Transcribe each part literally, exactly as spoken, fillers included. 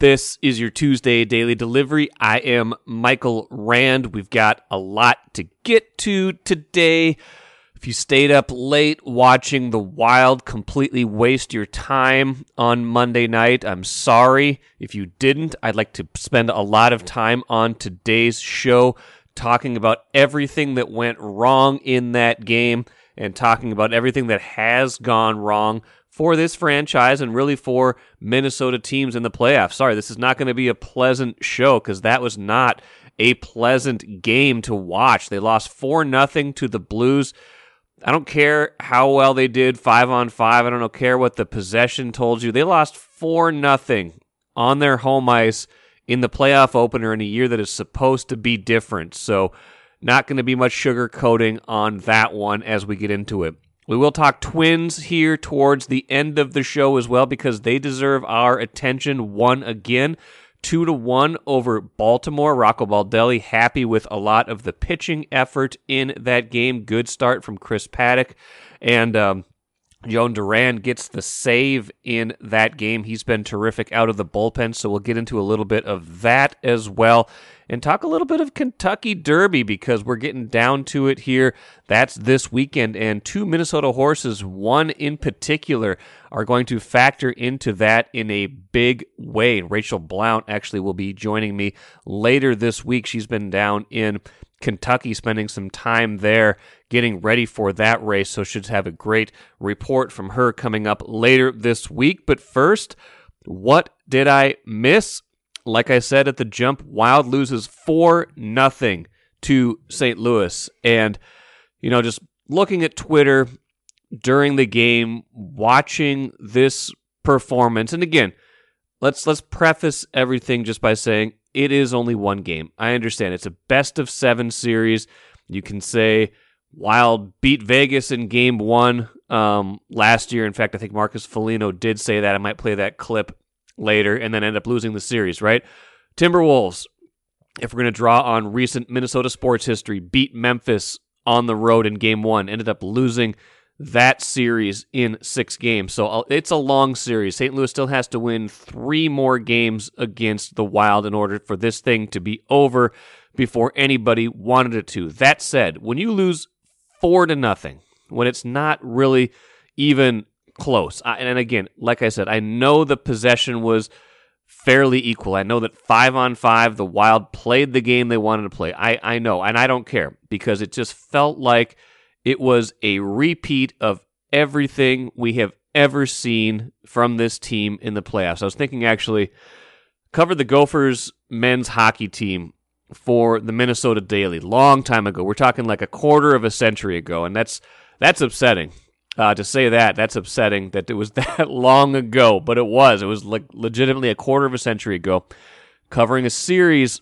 This is your Tuesday Daily Delivery. I am Michael Rand. We've got a lot to get to today. If you stayed up late watching the Wild completely waste your time on Monday night, I'm sorry. If you didn't, I'd like to spend a lot of time on today's show talking about everything that went wrong in that game and talking about everything that has gone wrong for this franchise and really for Minnesota teams in the playoffs. Sorry, this is not going to be a pleasant show because that was not a pleasant game to watch. They lost four nothing to the Blues. I don't care how well they did five on five. I don't care what the possession told you. They lost four nothing on their home ice in the playoff opener in a year that is supposed to be different. So not going to be much sugar coating on that one as we get into it. We will talk Twins here towards the end of the show as well because they deserve our attention one again. Two to one over Baltimore. Rocco Baldelli happy with a lot of the pitching effort in that game. Good start from Chris Paddock. And um, Jhoan Duran gets the save in that game. He's been terrific out of the bullpen, so we'll get into a little bit of that as well. And talk a little bit of Kentucky Derby because we're getting down to it here. That's this weekend, and two Minnesota horses, one in particular, are going to factor into that in a big way. Rachel Blount actually will be joining me later this week. She's been down in Kentucky spending some time there getting ready for that race, so should have a great report from her coming up later this week. But first, what did I miss? Like I said at the jump, Wild loses four nothing to Saint Louis. And, you know, just looking at Twitter during the game, watching this performance, and again, let's let's preface everything just by saying it is only one game. I understand. It's a best of seven series. You can say Wild beat Vegas in game one um, last year. In fact, I think Marcus Foligno did say that. I might play that clip later, and then end up losing the series, right? Timberwolves, if we're going to draw on recent Minnesota sports history, beat Memphis on the road in game one, ended up losing that series in six games. So it's a long series. Saint Louis still has to win three more games against the Wild in order for this thing to be over before anybody wanted it to. That said, when you lose four to nothing, when it's not really even close. And again, like I said, I know the possession was fairly equal. I know that five on five, the Wild played the game they wanted to play. I, I know, and I don't care because it just felt like it was a repeat of everything we have ever seen from this team in the playoffs. I was thinking actually, covered the Gophers men's hockey team for the Minnesota Daily long time ago. We're talking like a quarter of a century ago, and that's that's upsetting. Uh, to say that, that's upsetting that it was that long ago, but it was. It was like legitimately a quarter of a century ago, covering a series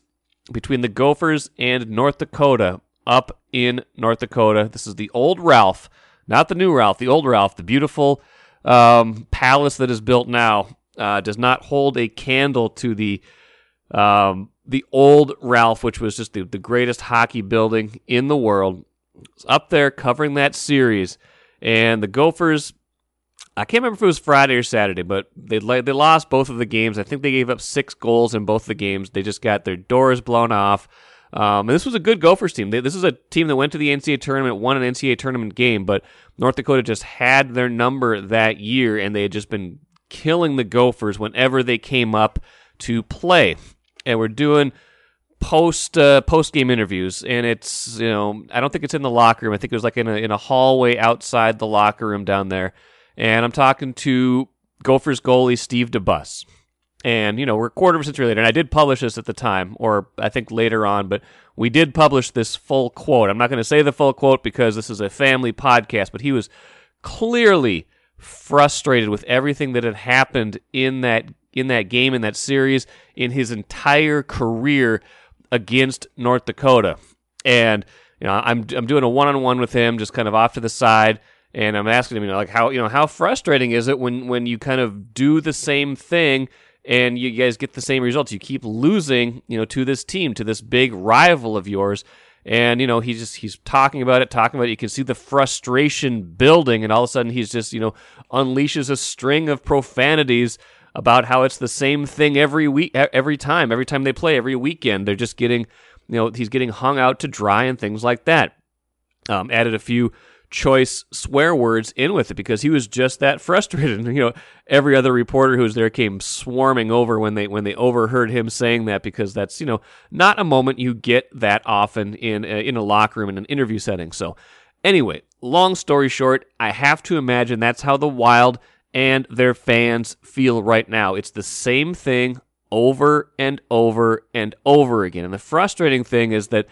between the Gophers and North Dakota up in North Dakota. This is the old Ralph, not the new Ralph, the old Ralph. The beautiful um, palace that is built now uh, does not hold a candle to the um, the old Ralph, which was just the, the greatest hockey building in the world. It's up there covering that series. And the Gophers, I can't remember if it was Friday or Saturday, but they they lost both of the games. I think they gave up six goals in both the games. They just got their doors blown off. Um, and this was a good Gophers team. They, this is a team that went to the N C A A tournament, won an N C A A tournament game, but North Dakota just had their number that year, and they had just been killing the Gophers whenever they came up to play. And we're doing post uh, post game interviews, and it's, you know, I don't think it's in the locker room. I think it was like in a in a hallway outside the locker room down there. And I'm talking to Gophers goalie Steve DeBus. And, you know, we're a quarter of a century later, and I did publish this at the time, or I think later on, but we did publish this full quote. I'm not going to say the full quote because this is a family podcast, but he was clearly frustrated with everything that had happened in that in that game, in that series, in his entire career against North Dakota. And, you know, I'm I'm doing a one-on-one with him just kind of off to the side, and I'm asking him, you know, like how, you know, how frustrating is it when when you kind of do the same thing and you guys get the same results? You keep losing, you know, to this team, to this big rival of yours. And, you know, he's just he's talking about it, talking about it. You can see the frustration building, and all of a sudden he's just, you know, unleashes a string of profanities about how it's the same thing every week, every time, every time they play, every weekend. They're just getting, you know, he's getting hung out to dry and things like that. Um, added a few choice swear words in with it because he was just that frustrated. And, you know, every other reporter who was there came swarming over when they when they overheard him saying that, because that's, you know, not a moment you get that often in a, in a locker room, in an interview setting. So anyway, long story short, I have to imagine that's how the Wild and their fans feel right now. It's the same thing over and over and over again. And the frustrating thing is that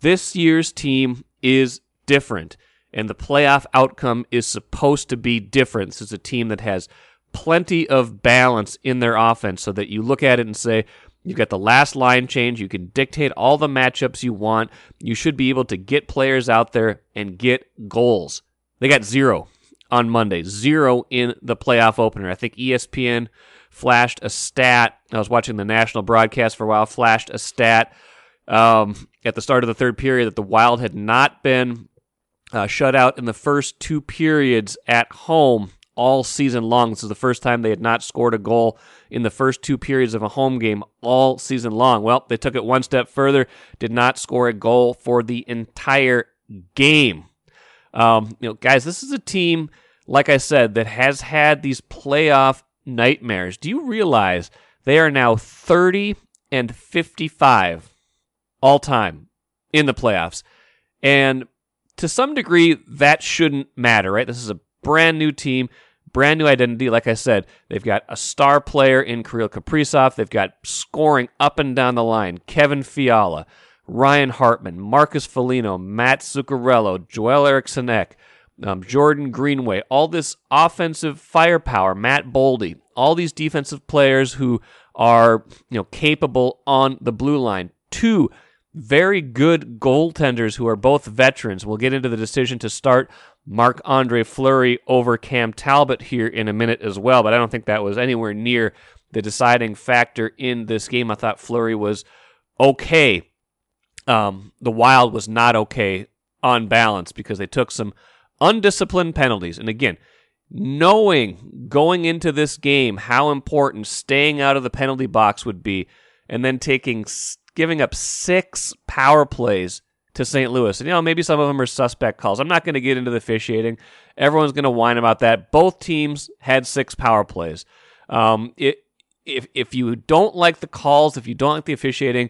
this year's team is different, and the playoff outcome is supposed to be different. This is a team that has plenty of balance in their offense so that you look at it and say, you've got the last line change, you can dictate all the matchups you want, you should be able to get players out there and get goals. They got zero on Monday, zero in the playoff opener. I think E S P N flashed a stat. I was watching the national broadcast for a while, flashed a stat um, at the start of the third period that the Wild had not been Uh, shut out in the first two periods at home all season long. This is the first time they had not scored a goal in the first two periods of a home game all season long. Well, they took it one step further, did not score a goal for the entire game. Um, you know, guys, this is a team, like I said, that has had these playoff nightmares. Do you realize they are now thirty and fifty-five all time in the playoffs? And to some degree, that shouldn't matter, right? This is a brand new team, brand new identity. Like I said, they've got a star player in Kirill Kaprizov. They've got scoring up and down the line. Kevin Fiala, Ryan Hartman, Marcus Foligno, Matt Zuccarello, Joel Eriksson Ek, um, Jordan Greenway, all this offensive firepower, Matt Boldy, all these defensive players who are, you know, capable on the blue line. Two very good goaltenders who are both veterans. We'll get into the decision to start Marc-Andre Fleury over Cam Talbot here in a minute as well, but I don't think that was anywhere near the deciding factor in this game. I thought Fleury was okay. Um, the Wild was not okay on balance because they took some undisciplined penalties. And again, knowing going into this game how important staying out of the penalty box would be, and then taking st- giving up six power plays to Saint Louis. And, you know, maybe some of them are suspect calls. I'm not going to get into the officiating. Everyone's going to whine about that. Both teams had six power plays. Um, it, if, if you don't like the calls, if you don't like the officiating,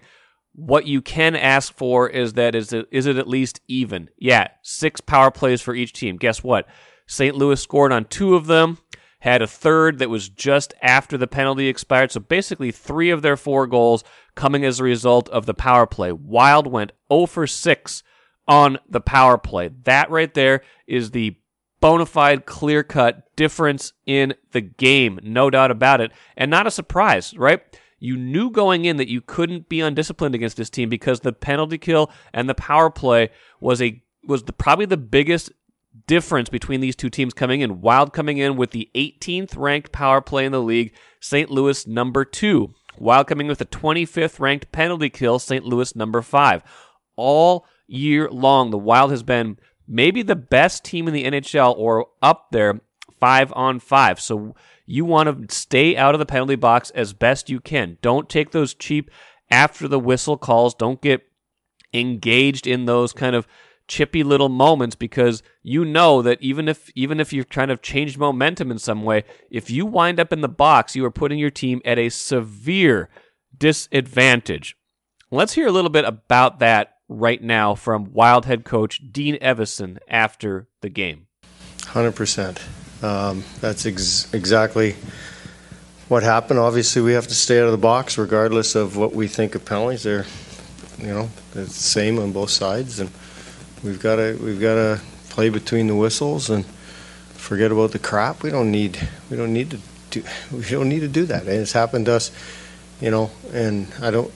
what you can ask for is that is it, is it at least even? Yeah, six power plays for each team. Guess what? Saint Louis scored on two of them, had a third that was just after the penalty expired. So basically three of their four goals coming as a result of the power play. Wild went oh for six on the power play. That right there is the bona fide, clear-cut difference in the game, no doubt about it. And not a surprise, right? You knew going in that you couldn't be undisciplined against this team because the penalty kill and the power play was a was the, probably the biggest difference between these two teams coming in. Wild coming in with the eighteenth ranked power play in the league, Saint Louis number two. Wild coming with the twenty-fifth ranked penalty kill, Saint Louis number five. All year long, the Wild has been maybe the best team in the N H L, or up there, five on five. So you want to stay out of the penalty box as best you can. Don't take those cheap after the whistle calls. Don't get engaged in those kind of chippy little moments, because you know that even if even if you've kind of changed momentum in some way, if you wind up in the box, you are putting your team at a severe disadvantage. Let's hear a little bit about that right now from Wild head coach Dean Evason after the game. one hundred percent. Um, that's ex- exactly what happened. Obviously, we have to stay out of the box regardless of what we think of penalties. They're, you know, the same on both sides, and We've got to we've got to play between the whistles and forget about the crap. We don't need we don't need to do, we don't need to do that. And it's happened to us, you know. And I don't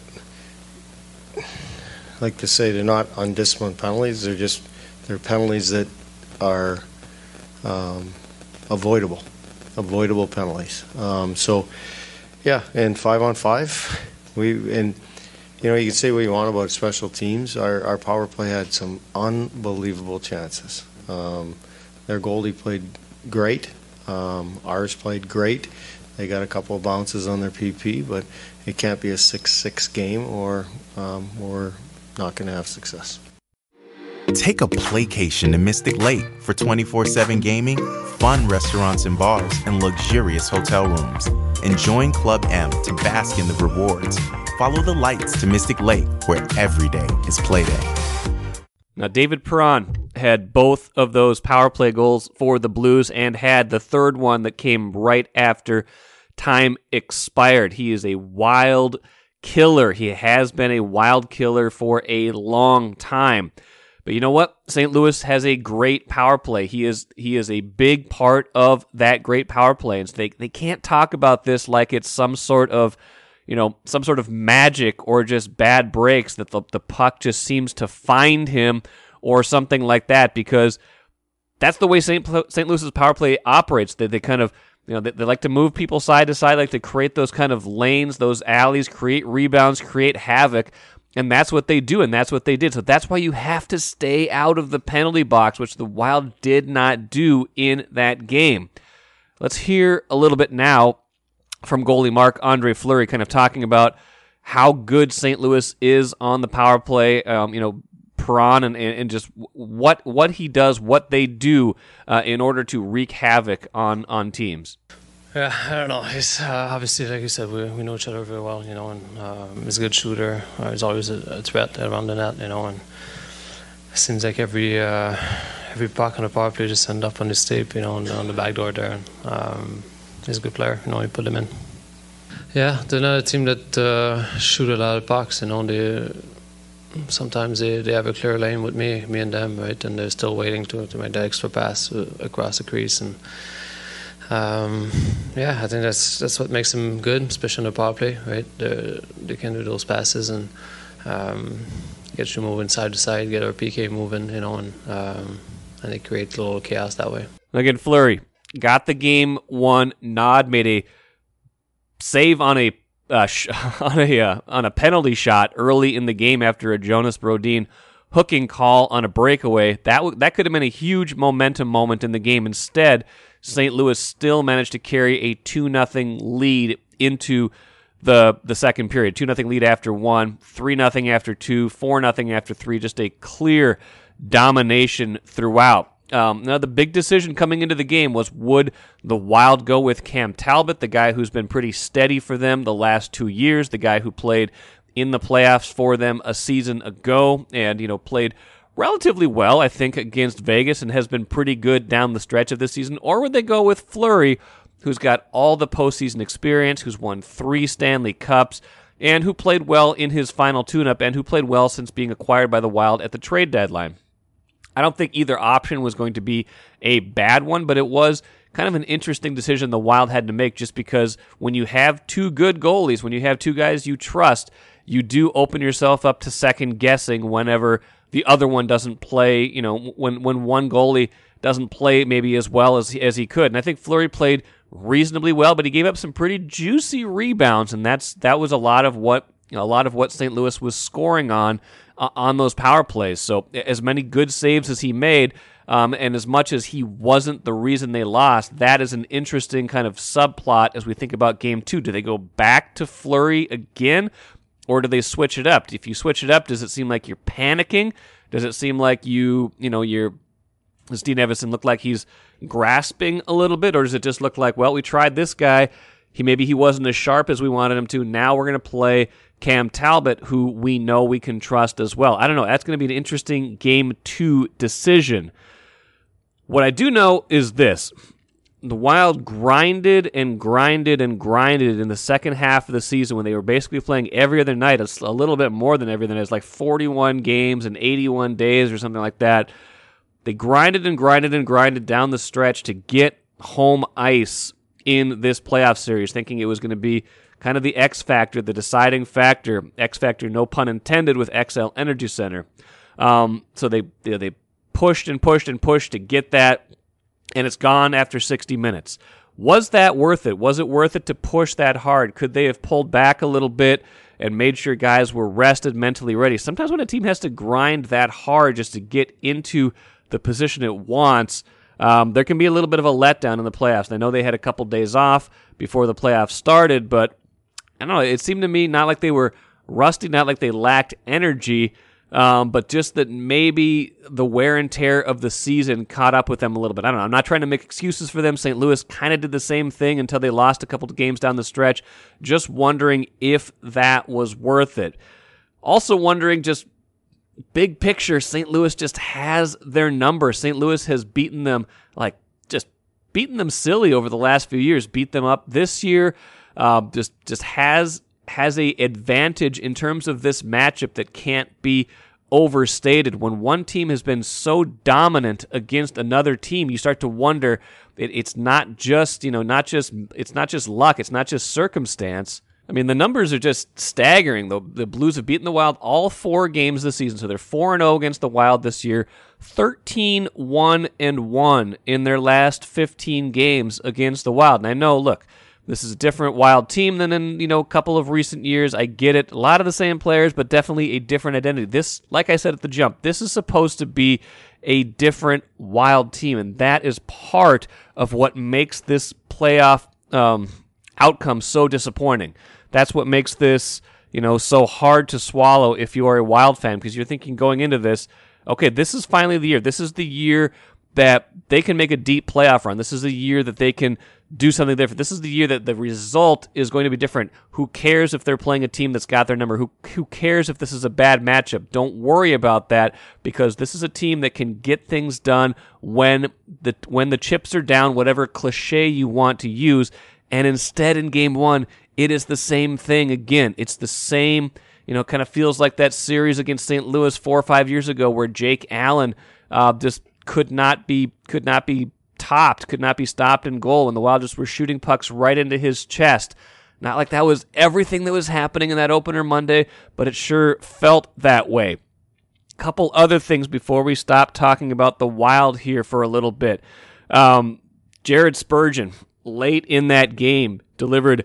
like to say they're not undisciplined penalties. They're just they're penalties that are um, avoidable, avoidable penalties. Um, so yeah, and five on five, we and. You know, you can say what you want about special teams. Our, our power play had some unbelievable chances. Um, their goalie played great. Um, ours played great. They got a couple of bounces on their P P, but it can't be a six six game, or um, we're not going to have success. Take a playcation to Mystic Lake for twenty-four seven gaming, fun restaurants and bars, and luxurious hotel rooms. And join Club M to bask in the rewards. Follow the lights to Mystic Lake, where every day is play day. Now, David Perron had both of those power play goals for the Blues and had the third one that came right after time expired. He is a wild killer. He has been a wild killer for a long time. But you know what? Saint Louis has a great power play. He is he is a big part of that great power play. And so they, they can't talk about this like it's some sort of, you know, some sort of magic or just bad breaks that the, the puck just seems to find him or something like that, because that's the way Saint Louis's power play operates. They, they kind of, you know, they, they like to move people side to side, like to create those kind of lanes, those alleys, create rebounds, create havoc. And that's what they do, and that's what they did. So that's why you have to stay out of the penalty box, which the Wild did not do in that game. Let's hear a little bit now from goalie Marc-Andre Fleury, kind of talking about how good Saint Louis is on the power play, um, you know, Perron, and, and just what what he does, what they do uh, in order to wreak havoc on, on teams. Yeah, I don't know. He's uh, obviously, like you said, we we know each other very well, you know, and uh, he's a good shooter. Uh, he's always a, a threat around the net, you know, and it seems like every uh, every puck on the power play just end up on his tape, you know, on, on the back door there. And, um, he's a good player, you know, he put him in. Yeah, they're not a team that uh, shoot a lot of pucks, you know. They, sometimes they, they have a clear lane with me, me and them, right, and they're still waiting to, to make that extra pass across the crease, and Um, yeah, I think that's that's what makes them good, especially on the power play, right? They're, they can do those passes and um, get you moving side to side, get our P K moving, you know, and, um, and they create a little chaos that way. Again, Fleury got the game one nod, made a save on a uh, sh- on a uh, on a penalty shot early in the game after a Jonas Brodin hooking call on a breakaway. That w- that could have been a huge momentum moment in the game. Instead, Saint Louis still managed to carry a two nothing lead into the the second period. two nothing lead after one, three nothing after two, four nothing after three. Just a clear domination throughout. Um, now, the big decision coming into the game was, would the Wild go with Cam Talbot, the guy who's been pretty steady for them the last two years, the guy who played in the playoffs for them a season ago and, you know, played relatively well, I think, against Vegas and has been pretty good down the stretch of this season? Or would they go with Fleury, who's got all the postseason experience, who's won three Stanley Cups, and who played well in his final tune-up and who played well since being acquired by the Wild at the trade deadline? I don't think either option was going to be a bad one, but it was kind of an interesting decision the Wild had to make, just because when you have two good goalies, when you have two guys you trust, you do open yourself up to second-guessing whenever the other one doesn't play, you know, when when one goalie doesn't play maybe as well as he, as he could. And I think Fleury played reasonably well, but he gave up some pretty juicy rebounds, and that's that was a lot of what you know, a lot of what Saint Louis was scoring on uh, on those power plays. So as many good saves as he made, um, and as much as he wasn't the reason they lost, that is an interesting kind of subplot as we think about Game Two. Do they go back to Fleury again? Or do they switch it up? If you switch it up, does it seem like you're panicking? Does it seem like you, you know, you're, does Dean Evason look like he's grasping a little bit? Or does it just look like, well, we tried this guy. He maybe he wasn't as sharp as we wanted him to. Now we're going to play Cam Talbot, who we know we can trust as well. I don't know. That's going to be an interesting Game Two decision. What I do know is this. The Wild grinded and grinded and grinded in the second half of the season when they were basically playing every other night, a little bit more than every other night. It's like forty-one games and eighty-one days or something like that. They grinded and grinded and grinded down the stretch to get home ice in this playoff series, thinking it was going to be kind of the X factor, the deciding factor. X factor, no pun intended, with X L Energy Center. Um, so they you know, they pushed and pushed and pushed to get that, and it's gone after sixty minutes. Was that worth it? Was it worth it to push that hard? Could they have pulled back a little bit and made sure guys were rested, mentally ready? Sometimes when a team has to grind that hard just to get into the position it wants, Um, there can be a little bit of a letdown in the playoffs. I know they had a couple days off before the playoffs started, but I don't know. It seemed to me not like they were rusty, not like they lacked energy, um, but just that maybe the wear and tear of the season caught up with them a little bit. I don't know. I'm not trying to make excuses for them. Saint Louis kind of did the same thing until they lost a couple of games down the stretch. Just wondering if that was worth it. Also wondering just... big picture, Saint Louis just has their number. Saint Louis has beaten them, like, just beaten them silly over the last few years, beat them up this year, uh, just just has has a advantage in terms of this matchup that can't be overstated. When one team has been so dominant against another team, you start to wonder it, it's not just, you know, not just it's not just luck, it's not just circumstance. I mean, the numbers are just staggering. The, the Blues have beaten the Wild all four games this season, so they're four and oh against the Wild this year, thirteen one and one in their last fifteen games against the Wild. And I know, look, this is a different Wild team than in, you know, a couple of recent years. I get it. A lot of the same players, but definitely a different identity. This, like I said at the jump, this is supposed to be a different Wild team, and that is part of what makes this playoff um, outcome so disappointing. That's what makes this, you know, so hard to swallow if you are a Wild fan, because you're thinking going into this, okay, this is finally the year. This is the year that they can make a deep playoff run. This is the year that they can do something different. This is the year that the result is going to be different. Who cares if they're playing a team that's got their number? Who who cares if this is a bad matchup? Don't worry about that, because this is a team that can get things done when the when the chips are down, whatever cliche you want to use. And instead, in game one, it is the same thing again. It's the same, you know, kind of feels like that series against Saint Louis four or five years ago where Jake Allen uh, just could not be could not be topped, could not be stopped in goal, and the Wild just were shooting pucks right into his chest. Not like that was everything that was happening in that opener Monday, but it sure felt that way. A couple other things before we stop talking about the Wild here for a little bit. Um, Jared Spurgeon, late in that game, delivered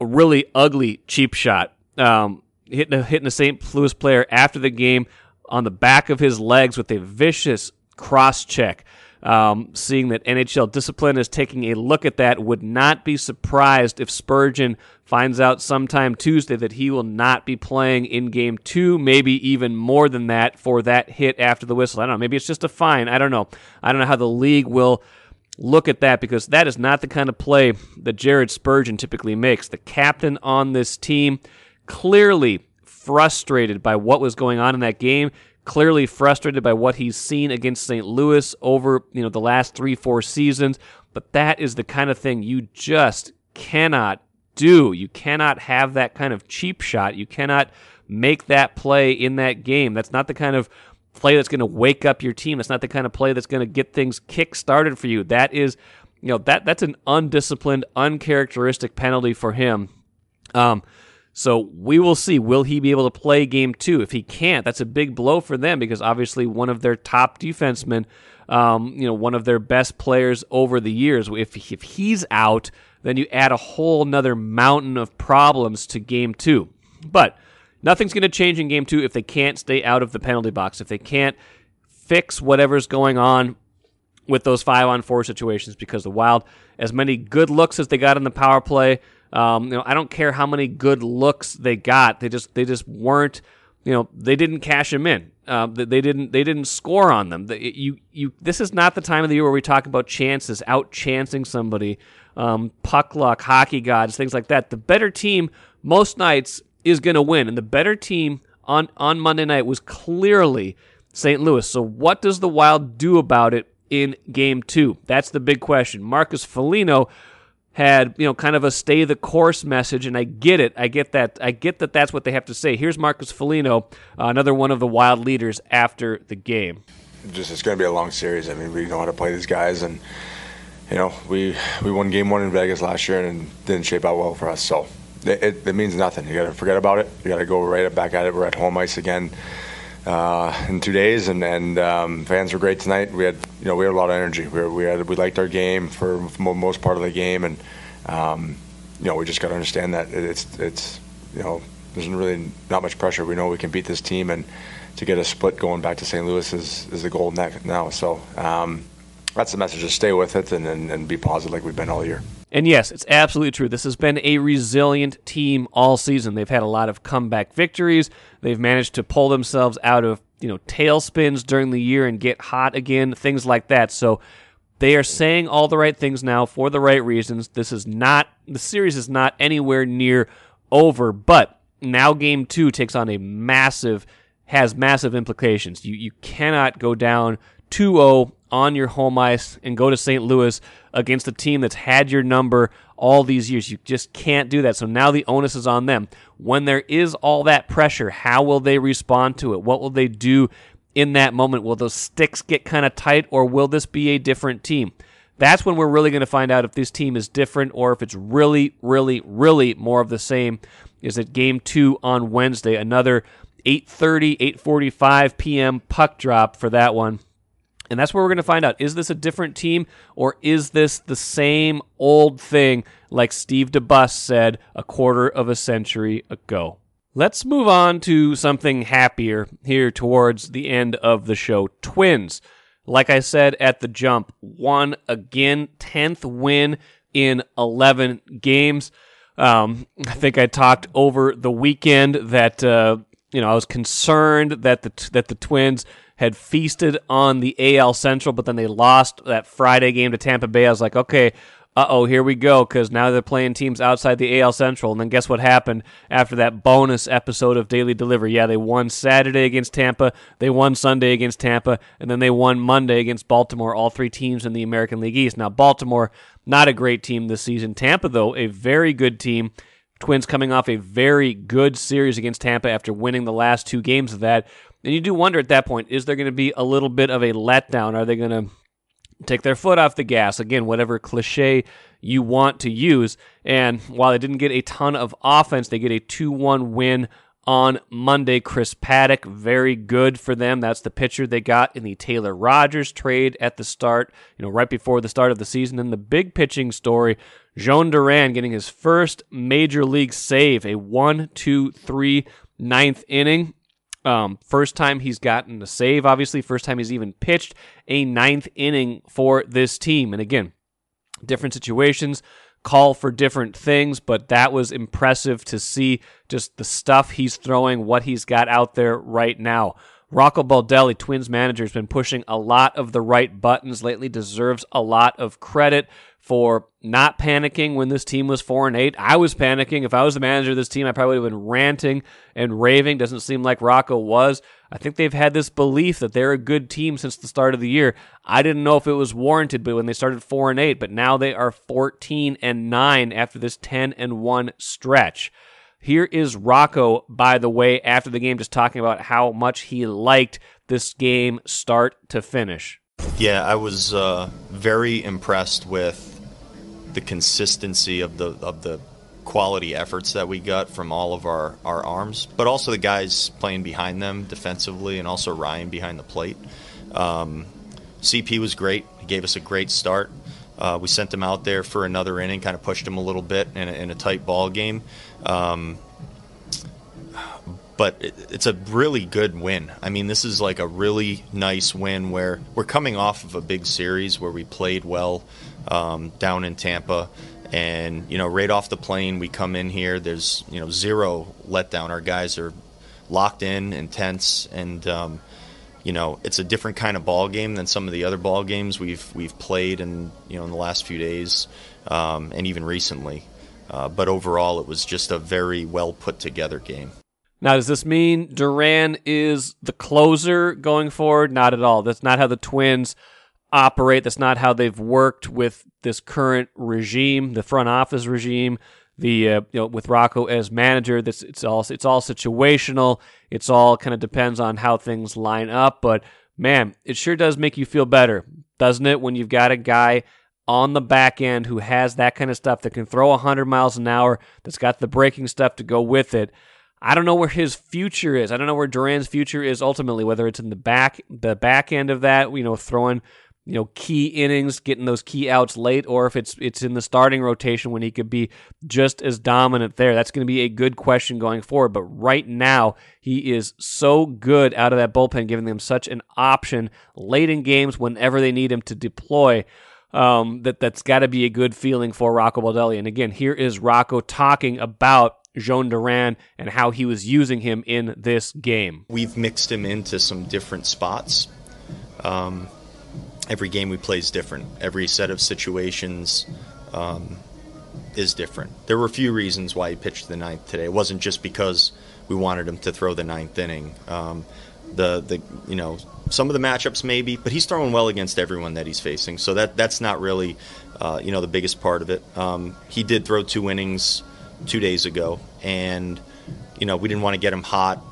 a really ugly cheap shot, um, hitting a, hitting a Saint Louis player after the game on the back of his legs with a vicious cross-check. Um, seeing that N H L discipline is taking a look at that, would not be surprised if Spurgeon finds out sometime Tuesday that he will not be playing in game two, maybe even more than that for that hit after the whistle. I don't know. Maybe it's just a fine. I don't know. I don't know how the league will look at that, because that is not the kind of play that Jared Spurgeon typically makes. The captain on this team, clearly frustrated by what was going on in that game, clearly frustrated by what he's seen against Saint Louis over, you know, the last three, four seasons. But that is the kind of thing you just cannot do. You cannot have that kind of cheap shot. You cannot make that play in that game. That's not the kind of play that's going to wake up your team. That's not the kind of play that's going to get things kick-started for you. That is, you know, that that's an undisciplined, uncharacteristic penalty for him. Um, so we will see. Will he be able to play game two? If he can't, that's a big blow for them, because obviously one of their top defensemen, um, you know, one of their best players over the years, if if he's out, then you add a whole nother mountain of problems to game two. But nothing's going to change in game two if they can't stay out of the penalty box, if they can't fix whatever's going on with those five-on-four situations, because the Wild, as many good looks as they got in the power play, um, you know, I don't care how many good looks they got, they just they just weren't, you know, they didn't cash them in. Uh, they didn't they didn't score on them. They, you you this is not the time of the year where we talk about chances, out-chancing somebody, um, puck luck, hockey gods, things like that. The better team most nights is going to win, and the better team on, on Monday night was clearly Saint Louis. So what does the Wild do about it in game two? That's the big question. Marcus Foligno had, you know, kind of a stay the course message, and I get it. I get that. I get that that's what they have to say. Here's Marcus Foligno, uh, another one of the Wild leaders after the game. Just it's going to be a long series. I mean, we know how to play these guys, and, you know, we, we won game one in Vegas last year and it didn't shape out well for us, so It, it, it means nothing. You got to forget about it. You got to go right back at it. We're at home ice again uh, in two days, and and um, fans were great tonight. We had, you know, we had a lot of energy. We were, we had we liked our game for, for most part of the game, and um, you know, we just got to understand that it's it's you know, there's really not much pressure. We know we can beat this team, and to get a split going back to Saint Louis is, is the goal now. So um, that's the message, to stay with it and, and, and be positive like we've been all year. And yes, it's absolutely true. This has been a resilient team all season. They've had a lot of comeback victories. They've managed to pull themselves out of, you know, tailspins during the year and get hot again, things like that. So they are saying all the right things now for the right reasons. This is not, the series is not anywhere near over, but now game two takes on a massive, has massive implications. You you cannot go down two oh on your home ice and go to Saint Louis against a team that's had your number all these years. You just can't do that. So now the onus is on them. When there is all that pressure, how will they respond to it? What will they do in that moment? Will those sticks get kind of tight, or will this be a different team? That's when we're really going to find out if this team is different or if it's really, really, really more of the same. Is it game two on Wednesday? Another eight thirty, eight forty-five p.m. puck drop for that one. And that's where we're going to find out, is this a different team, or is this the same old thing like Steve DeBus said a quarter of a century ago? Let's move on to something happier here towards the end of the show. Twins, like I said at the jump, won again, tenth win in eleven games. Um, I think I talked over the weekend that uh, you know I was concerned that the that the Twins had feasted on the A L Central, but then they lost that Friday game to Tampa Bay. I was like, okay, uh-oh, here we go, because now they're playing teams outside the A L Central. And then guess what happened after that bonus episode of Daily Deliver? Yeah, they won Saturday against Tampa, they won Sunday against Tampa, and then they won Monday against Baltimore, all three teams in the American League East. Now, Baltimore, not a great team this season. Tampa, though, a very good team. Twins coming off a very good series against Tampa after winning the last two games of that. And you do wonder at that point, is there going to be a little bit of a letdown? Are they going to take their foot off the gas? Again, whatever cliche you want to use. And while they didn't get a ton of offense, they get a two one win on Monday. Chris Paddock, very good for them. That's the pitcher they got in the Taylor Rogers trade at the start, you know, right before the start of the season. And the big pitching story, Jhoan Duran getting his first major league save, a one two three ninth inning. Um, first time he's gotten a save, obviously. First time he's even pitched a ninth inning for this team. And again, different situations call for different things, but that was impressive to see just the stuff he's throwing, what he's got out there right now. Rocco Baldelli, Twins manager, has been pushing a lot of the right buttons lately, deserves a lot of credit for not panicking when this team was four and eight. I was panicking. If I was the manager of this team, I probably would have been ranting and raving. Doesn't seem like Rocco was. I think they've had this belief that they're a good team since the start of the year. I didn't know if it was warranted, but when they started four and eight, but now they are fourteen and nine after this ten and one stretch. Here is Rocco, by the way, after the game, just talking about how much he liked this game start to finish. Yeah, I was uh, very impressed with the consistency of the of the quality efforts that we got from all of our, our arms, but also the guys playing behind them defensively, and also Ryan behind the plate. Um, C P was great. He gave us a great start. Uh, we sent him out there for another inning, kind of pushed him a little bit in a, in a tight ball game. Um, but it, it's a really good win. I mean, this is like a really nice win where we're coming off of a big series where we played well Um, down in Tampa, and you know, right off the plane we come in here, there's you know zero letdown. Our guys are locked in, intense, and um, you know it's a different kind of ball game than some of the other ball games we've we've played in you know in the last few days um, and even recently. Uh, but overall, it was just a very well put together game. Now, does this mean Duran is the closer going forward? Not at all. That's not how the Twins operate. That's not how they've worked with this current regime, the front office regime. The uh, you know, with Rocco as manager, this it's all it's all situational. It's all kind of depends on how things line up. But man, it sure does make you feel better, doesn't it, when you've got a guy on the back end who has that kind of stuff, that can throw one hundred miles an hour, that's got the breaking stuff to go with it. I don't know where his future is. I don't know where Duran's future is ultimately. Whether it's in the back the back end of that, you know, throwing you know, key innings, getting those key outs late, or if it's it's in the starting rotation when he could be just as dominant there. That's going to be a good question going forward. But right now, he is so good out of that bullpen, giving them such an option late in games whenever they need him to deploy. Um, that, that's got to be a good feeling for Rocco Baldelli. And again, here is Rocco talking about Jhoan Duran and how he was using him in this game. We've mixed him into some different spots. Um, every game we play is different. Every set of situations um, is different. There were a few reasons why he pitched the ninth today. It wasn't just because we wanted him to throw the ninth inning. Um, the the you know some of the matchups maybe, but he's throwing well against everyone that he's facing. So that that's not really uh, you know the biggest part of it. Um, he did throw two innings two days ago, and you know we didn't want to get him hot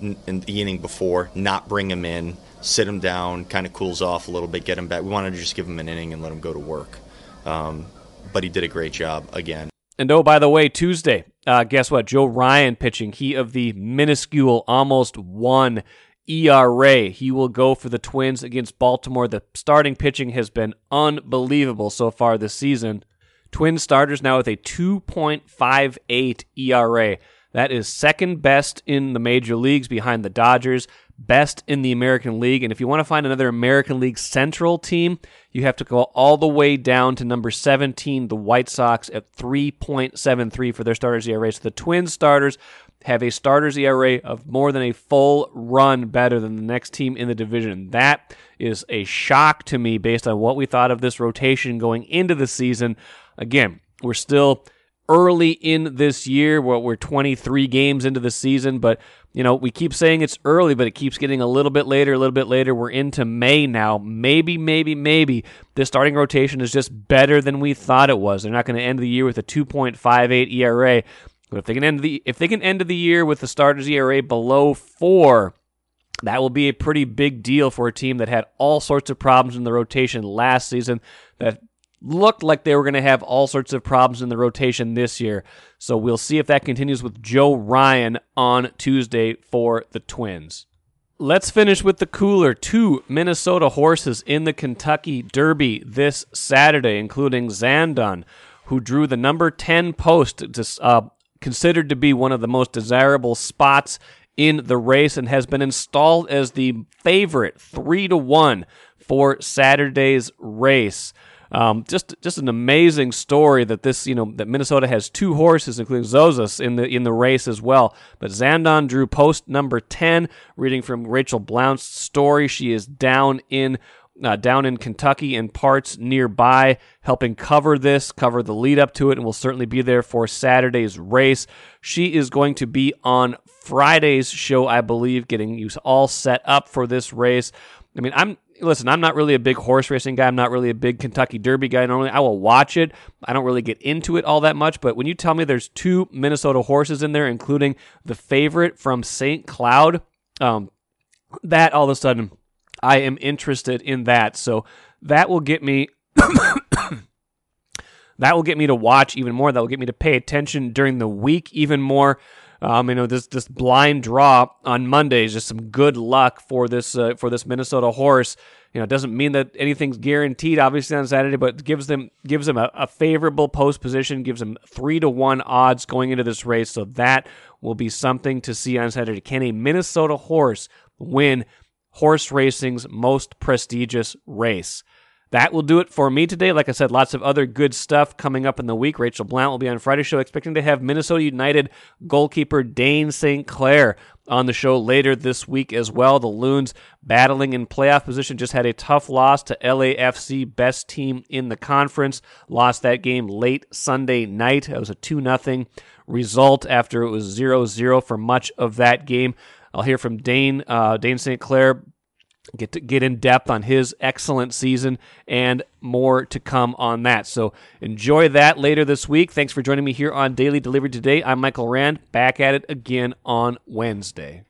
in, in the inning before, not bring him in, sit him down, kind of cools off a little bit, get him back. We wanted to just give him an inning and let him go to work. Um, but he did a great job again. And oh, by the way, Tuesday, uh, guess what? Joe Ryan pitching. He of the minuscule, almost one E R A. He will go for the Twins against Baltimore. The starting pitching has been unbelievable so far this season. Twin starters now with a two point five eight E R A. That is second best in the major leagues behind the Dodgers, best in the American League. And if you want to find another American League Central team, you have to go all the way down to number seventeen, the White Sox, at three point seven three for their starters' E R A. So the Twins starters have a starters' E R A of more than a full run better than the next team in the division. That is a shock to me based on what we thought of this rotation going into the season. Again, we're still early in this year. What we're twenty-three games into the season, but you know we keep saying it's early, but it keeps getting a little bit later, a little bit later. We're into May now. Maybe, maybe, maybe the starting rotation is just better than we thought it was. They're not going to end the year with a two point five eight E R A. But if they can end the if they can end the year with the starters' E R A below four, that will be a pretty big deal for a team that had all sorts of problems in the rotation last season, that looked like they were going to have all sorts of problems in the rotation this year. So we'll see if that continues with Joe Ryan on Tuesday for the Twins. Let's finish with the cooler. Two Minnesota horses in the Kentucky Derby this Saturday, including Zandon, who drew the number ten post, uh, considered to be one of the most desirable spots in the race, and has been installed as the favorite three to one for Saturday's race. Um, just, just an amazing story that this, you know, that Minnesota has two horses, including Zozas, in the in the race as well. But Zandon drew post number ten. Reading from Rachel Blount's story, she is down in. Uh, down in Kentucky and parts nearby, helping cover this, cover the lead up to it, and will certainly be there for Saturday's race. She is going to be on Friday's show, I believe, getting you all set up for this race. I mean, I'm listen, I'm not really a big horse racing guy. I'm not really a big Kentucky Derby guy. Normally, I will watch it. I don't really get into it all that much, but when you tell me there's two Minnesota horses in there, including the favorite from Saint Cloud, um, that all of a sudden I am interested in that, so that will get me that will get me to watch even more. That will get me to pay attention during the week even more. Um, you know, this this blind draw on Monday is just some good luck for this uh, for this Minnesota horse. You know, it doesn't mean that anything's guaranteed, obviously, on Saturday, but it gives them gives them a, a favorable post position, gives them three to one odds going into this race. So that will be something to see on Saturday. Can a Minnesota horse win horse racing's most prestigious race? That will do it for me today. Like I said, lots of other good stuff coming up in the week. Rachel Blount will be on Friday's show, expecting to have Minnesota United goalkeeper Dane Saint Clair on the show later this week as well. The Loons battling in playoff position just had a tough loss to L A F C, best team in the conference. Lost that game late Sunday night. It was a two nothing result after it was zero zero for much of that game. I'll hear from Dane, uh, Dane Saint Clair, get to get in depth on his excellent season and more to come on that. So enjoy that later this week. Thanks for joining me here on Daily Delivery today. I'm Michael Rand, back at it again on Wednesday.